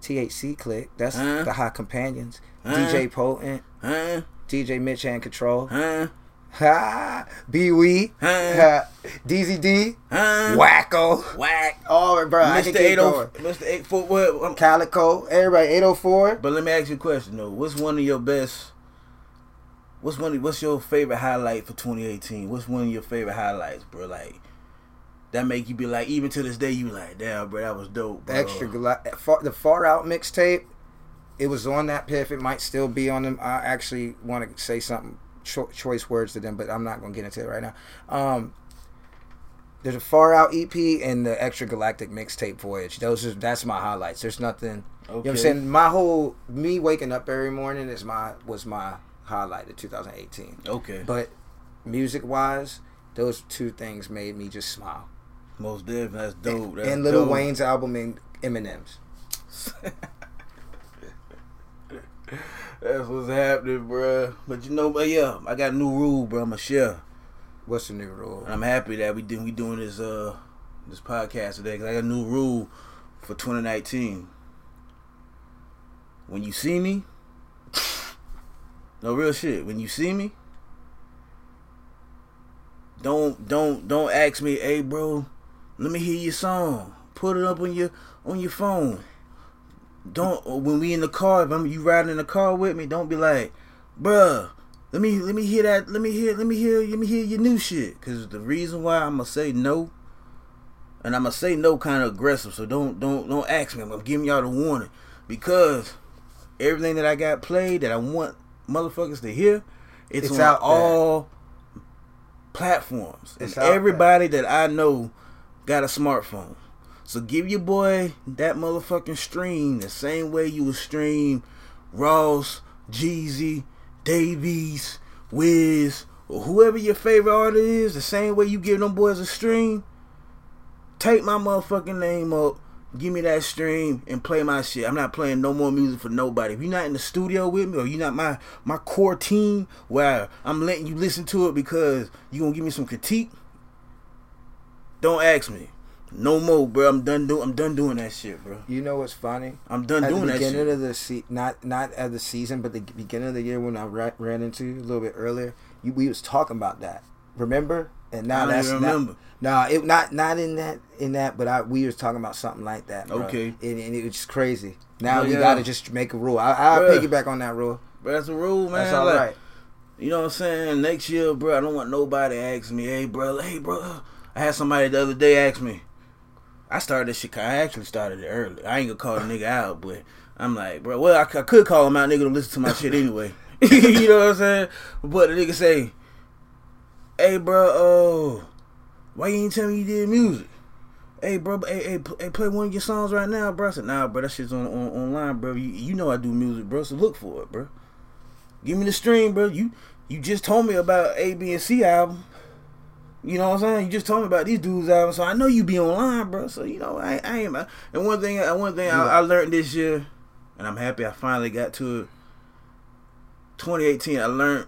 T H C Click. That's huh? the Hot Companions. Huh? D J Potent. Huh? D J Mitch and Control. Huh? Ha! B-Wee. Huh? Deezy D. Huh? Wacko. Whack. All right, bro. Mister eight oh four. Mister eight oh four. What? I'm... Calico. Everybody, eight oh four. But let me ask you a question, though. What's one of your best... What's one? Of, what's your favorite highlight for twenty eighteen? What's one of your favorite highlights, bro? Like that make you be like, even to this day, you like, damn, bro, that was dope. Bro. Extra Galactic, the Far Out mixtape. It was on that piff. It might still be on them. I actually want to say something cho- choice words to them, but I'm not gonna get into it right now. Um, there's a Far Out E P and the Extra Galactic Mixtape Voyage. Those are that's my highlights. There's nothing. Okay. You know what I'm saying? My whole me waking up every morning is my was my. highlight of twenty eighteen. Okay. But music wise, those two things made me just smile. Most definitely. That's dope. That's and Lil dope. Wayne's album and Eminem's. That's what's happening, bruh. But you know, but yeah, I got a new rule, bro. I'm a share. What's the new rule? And I'm happy that we did we doing this uh this podcast today because I got a new rule for twenty nineteen. When you see me. No, real shit. When you see me, don't don't don't ask me, hey bro, let me hear your song. Put it up on your on your phone. Don't when we in the car, if I'm you riding in the car with me, don't be like, bruh, let me let me hear that let me hear let me hear let me hear your new shit. Cause the reason why I'ma say no, and I'ma say no kind of aggressive, so don't don't don't ask me. I'm gonna give y'all the warning. Because everything that I got played that I want motherfuckers to hear, it's, it's on out all there. platforms. It's and everybody there. that I know got a smartphone. So give your boy that motherfucking stream the same way you would stream Ross, Jeezy, Davies, Wiz, or whoever your favorite artist is, the same way you give them boys a stream. Take my motherfucking name up, give me that stream and play my shit. I'm not playing no more music for nobody. If you're not in the studio with me or you're not my, my core team where I'm letting you listen to it because you're going to give me some critique, don't ask me. No more, bro. I'm done, do- I'm done doing that shit, bro. You know what's funny? I'm done doing that shit. At the beginning of the season, not, not at the season, but the beginning of the year when I ra- ran into you a little bit earlier, you, we was talking about that. Remember? And now I that's not, nah, it not not in that in that, but I we was talking about something like that. Bro. Okay, and, and it was crazy. Now yeah, we yeah. gotta just make a rule. I I'll bruh. piggyback on that rule. But that's a rule, man. That's all like, right. You know what I'm saying? Next year, bro, I don't want nobody to ask me, hey, bro, hey, bro. I had somebody the other day ask me. I started this shit. I actually started it early. I ain't gonna call the nigga out, but I'm like, bro, well, I, I could call him out, nigga, to listen to my shit anyway. You know what I'm saying? But the nigga say, hey bro, oh, why you ain't tell me you did music? Hey bro, hey, hey, p- hey play one of your songs right now, bro. I said, nah, bro, that shit's on, on online, bro. You, you know I do music, bro. So look for it, bro. Give me the stream, bro. You you just told me about A, B, and C album. You know what I'm saying? You just told me about these dudes albums, so I know you be online, bro. So you know I I ain't. I, and one thing, one thing yeah. I, I learned this year, and I'm happy I finally got to it. twenty eighteen, I learned.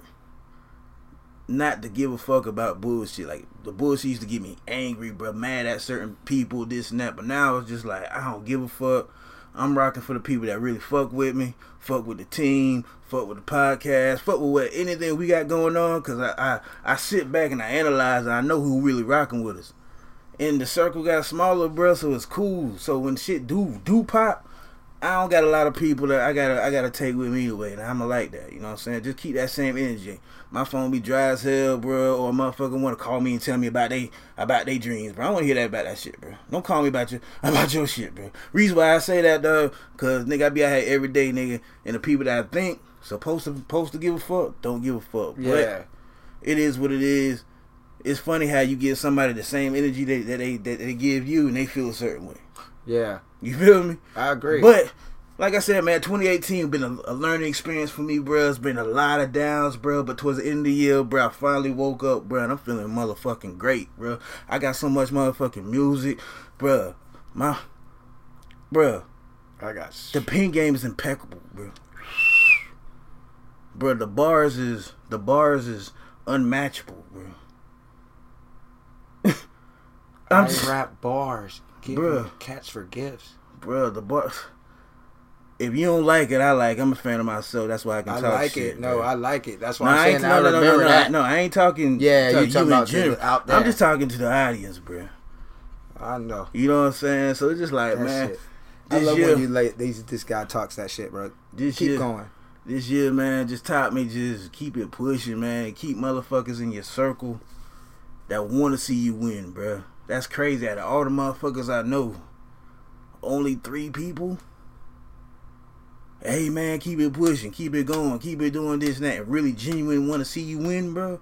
Not to give a fuck about bullshit. Like the bullshit used to get me angry, bro, mad at certain people, this and that. But now it's just like I don't give a fuck. I'm rocking for the people that really fuck with me, fuck with the team, fuck with the podcast, fuck with what, anything we got going on. Cause I, I I sit back and I analyze and I know who really rocking with us. And the circle got smaller, bro, so it's cool. So when shit do do pop, I don't got a lot of people that I gotta I gotta take with me away, and I'ma like that. You know what I'm saying? Just keep that same energy. My phone be dry as hell, bro, or a motherfucker wanna call me and tell me about they about they dreams, bro. I don't wanna hear that about that shit, bro. Don't call me about your about your shit, bro. Reason why I say that, dog, cause nigga I be out here every day, nigga, and the people that I think supposed to supposed to give a fuck don't give a fuck. But yeah. It is what it is. it's funny how you give somebody the same energy that, that they that they give you, and they feel a certain way. Yeah, you feel me? I agree. But like I said, man, twenty eighteen been a, a learning experience for me, bro. It's been a lot of downs, bro. But towards the end of the year, bro, I finally woke up, bro, and I'm feeling motherfucking great, bro. I got so much motherfucking music, bro. My, bro, I got sh- the pin game is impeccable, bro. Bro, the bars is the bars is unmatchable, bro. I'm I just, rap bars, give cats for gifts, bro. The bars. If you don't like it, I like. I'm a fan of myself. That's why I can I talk like shit. I like it. No, bro. I like it. That's why no, I'm I saying I remember no, no, no, that. No, I ain't talking. Yeah, talk you talking about you out there. I'm just talking to the audience, bro. I know. You know what I'm saying? So it's just like, that man. Shit. This I love year, when you like these. This guy talks that shit, bro. This keep year, going. This year, man, just taught me just keep it pushing, man. Keep motherfuckers in your circle that want to see you win, bro. That's crazy. Out of all the motherfuckers I know, only three people. Hey, man, keep it pushing. Keep it going. Keep it doing this and that. Really genuinely want to see you win, bro.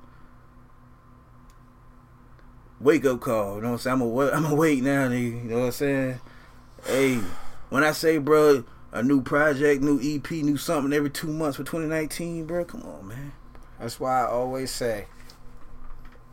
Wake up call. You know what I'm saying? I'm awake, I'm awake now, nigga. You know what I'm saying? Hey, when I say, bro, a new project, new E P, new something every two months for twenty nineteen, bro, come on, man. That's why I always say,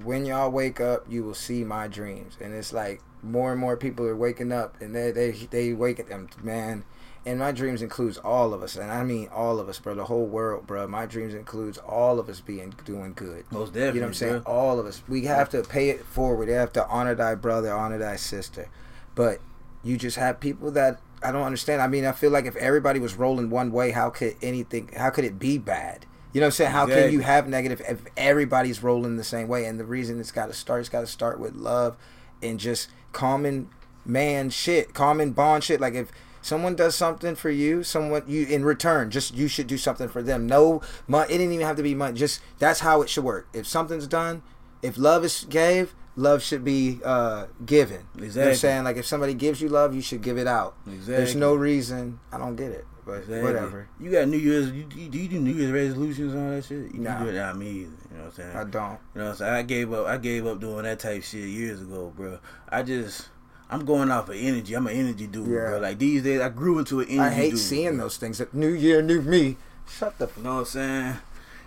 when y'all wake up, you will see my dreams. And it's like more and more people are waking up, and they they they wake up, man. And my dreams includes all of us, and I mean all of us, bro. The whole world, bro. My dreams includes all of us being doing good. Most definitely, you know what I'm saying? Bro. All of us. We have to pay it forward. We have to honor thy brother, honor thy sister. But you just have people that I don't understand. I mean, I feel like if everybody was rolling one way, how could anything? How could it be bad? You know what I'm saying? How exactly. can you have negative if everybody's rolling the same way? And the reason it's got to start, it's got to start with love and just common man shit, common bond shit. Like if someone does something for you, someone you in return, just you should do something for them. No, it didn't even have to be money. Just that's how it should work. If something's done, if love is gave, love should be uh, given. Exactly. You know what I'm saying? Like if somebody gives you love, you should give it out. Exactly. There's no reason. I don't get it, but exactly. Whatever. You got New Year's? You, you, do you do New Year's resolutions and all that shit? You nah. do it not me either. You know what I'm saying? I don't. You know what I'm saying? I gave up. I gave up doing that type shit years ago, bro. I just. I'm going off of energy. I'm an energy dude, yeah. bro. Like, these days, I grew into an energy dude. I hate dude, seeing bro. those things. New year, new me. Shut the fuck up. You know what I'm saying?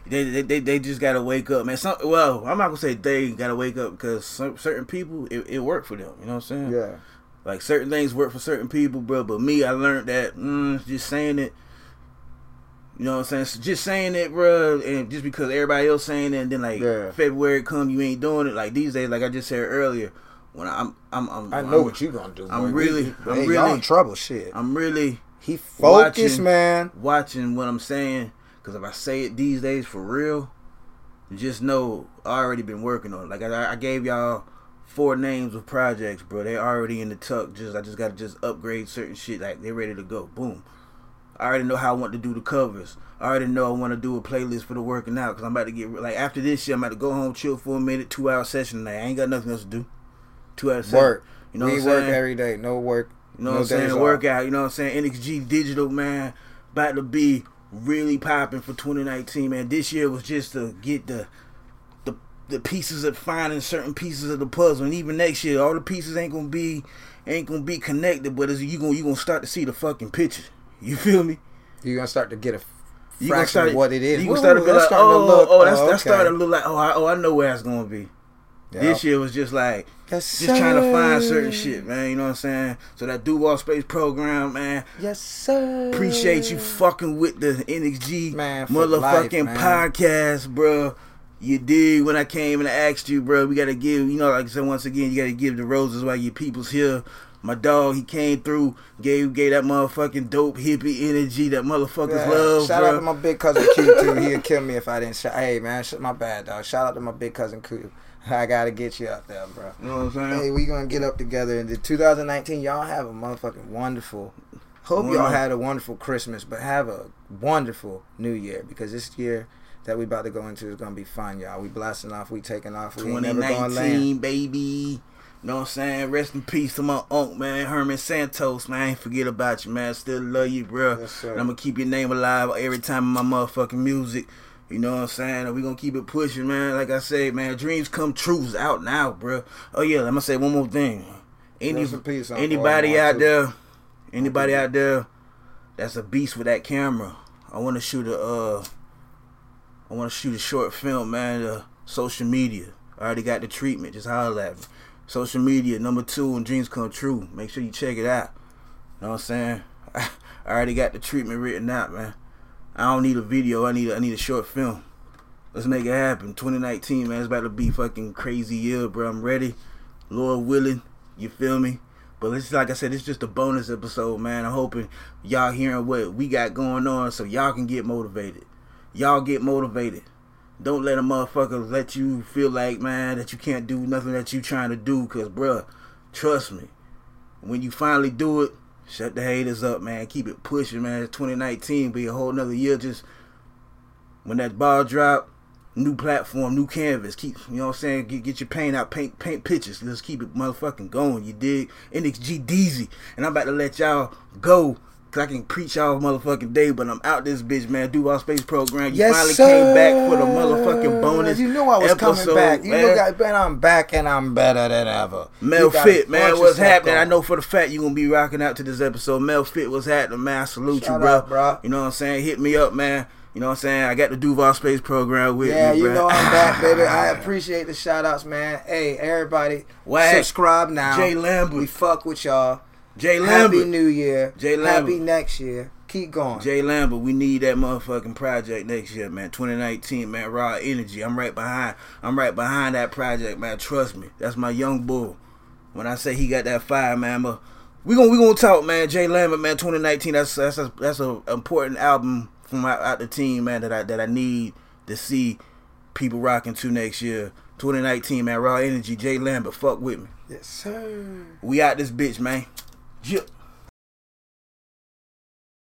They they, they, they just got to wake up, man. Some, well, I'm not going to say they got to wake up because some, certain people, it, it worked for them. You know what I'm saying? Yeah. Like, certain things work for certain people, bro. But me, I learned that mm, just saying it, you know what I'm saying? So just saying it, bro, and just because everybody else saying it, and then, like, yeah. February come, you ain't doing it. Like, these days, like I just said earlier, When I'm, I'm, I'm, I know I'm, what you gonna do. I'm boy. really, I'm hey, really y'all in trouble. Shit, I'm really. He focused, watching, man. Watching what I'm saying, because if I say it these days for real, just know I already been working on it. Like I, I gave y'all four names of projects, bro. They already in the tuck. Just I just gotta just upgrade certain shit. Like they ready to go. Boom. I already know how I want to do the covers. I already know I want to do a playlist for the working out, because I'm about to get like after this shit, I'm about to go home, chill for a minute, two hour session. Like, I ain't got nothing else to do. Work. You know we what I'm work saying? every day. No work. You know no what I'm saying? Workout. You know what I'm saying? N X G Digital, man, about to be really popping for twenty nineteen, man. This year was just to get the the the pieces of finding certain pieces of the puzzle, and even next year, all the pieces ain't gonna be ain't gonna be connected, but it's, you gonna you gonna start to see the fucking picture. You feel me? You are gonna start to get a. You gonna start of what it is. You gonna start to be like, oh, look, oh, that's, oh, okay. That started to look like, oh, I, oh, I know where it's gonna be. Yep. This year was just like yes, just trying to find certain shit, man. You know what I'm saying? So that Duval Space Program, man. Yes, sir. Appreciate you fucking with the N X G man, motherfucking life, podcast, bro. You dig when I came and I asked you, bro? We gotta give, you know, like I said once again, you gotta give the roses while your people's here. My dog, he came through, gave gave that motherfucking dope hippie energy that motherfuckers yeah, love. Shout bro. out to my big cousin Q too. He'd kill me if I didn't. Sh- hey man, sh- my bad dog. Shout out to my big cousin Q. I gotta get you up there, bro. You know what I'm saying? Hey, we gonna get up together in the two thousand nineteen. Y'all have a motherfucking wonderful. Hope wonderful. Y'all had a wonderful Christmas, but have a wonderful New Year, because this year that we about to go into is gonna be fun, y'all. We blasting off, we taking off, we ain't never gonna land, baby. You know what I'm saying? Rest in peace to my uncle, man, Herman Santos, man. I ain't forget about you, man. Still love you, bro. Yes, sir. And I'm gonna keep your name alive every time in my motherfucking music. You know what I'm saying? And we gonna keep it pushing, man. Like I say, man, Dreams Come True's out now, bro. Oh yeah, let me say one more thing. Any, peace, anybody out too. there, anybody out there that's a beast with that camera, I want to shoot a, uh, I want to shoot a short film, man. Uh, social media, I already got the treatment. Just holler at me. Social media number two and Dreams Come True. Make sure you check it out. You know what I'm saying? I already got the treatment written out, man. I don't need a video. I need a, I need a short film. Let's make it happen. twenty nineteen, man. It's about to be fucking crazy year, bro. I'm ready. Lord willing. You feel me? But it's like I said, it's just a bonus episode, man. I'm hoping y'all hearing what we got going on so y'all can get motivated. Y'all get motivated. Don't let a motherfucker let you feel like, man, that you can't do nothing that you trying to do. Because, bruh, trust me, when you finally do it, shut the haters up, man. Keep it pushing, man. twenty nineteen be a whole nother year. Just when that ball drop, new platform, new canvas. Keep, you know what I'm saying? Get, get your paint out. Paint paint pictures. Let's keep it motherfucking going. You dig? N X G Deezy. And I'm about to let y'all go. Cause I can preach y'all motherfucking day, but I'm out this bitch, man. Duval Space Program. You yes, finally sir. came back for the motherfucking bonus. You knew I was episode, coming back. You man. Know, man, I'm back and I'm better than ever. Mel Fit, man, what's happening? Going. I know for the fact you gonna be rocking out to this episode. Mel Fit, what's happening, man? I salute Shout you, bro. Out, bro. You know what I'm saying? Hit me up, man. You know what I'm saying? I got the Duval Space Program with yeah, me, bro. Yeah, you know I'm back, baby. I appreciate the shout outs, man. Hey, everybody, Wack. Subscribe now. Jay Lambert. We fuck with y'all. Jay Lambert. Happy New Year. Jay Lambert. Happy next year. Keep going. Jay Lambert, we need that motherfucking project next year, man. twenty nineteen, man. Raw energy. I'm right behind. I'm right behind that project, man. Trust me. That's my young bull. When I say he got that fire, man, but we gonna we gonna talk, man. Jay Lambert, man. twenty nineteen. That's that's a, that's an important album from out, out the team, man. That I that I need to see people rocking to next year. twenty nineteen, man. Raw energy. Jay Lambert. Fuck with me. Yes, sir. We out this bitch, man. Yeah.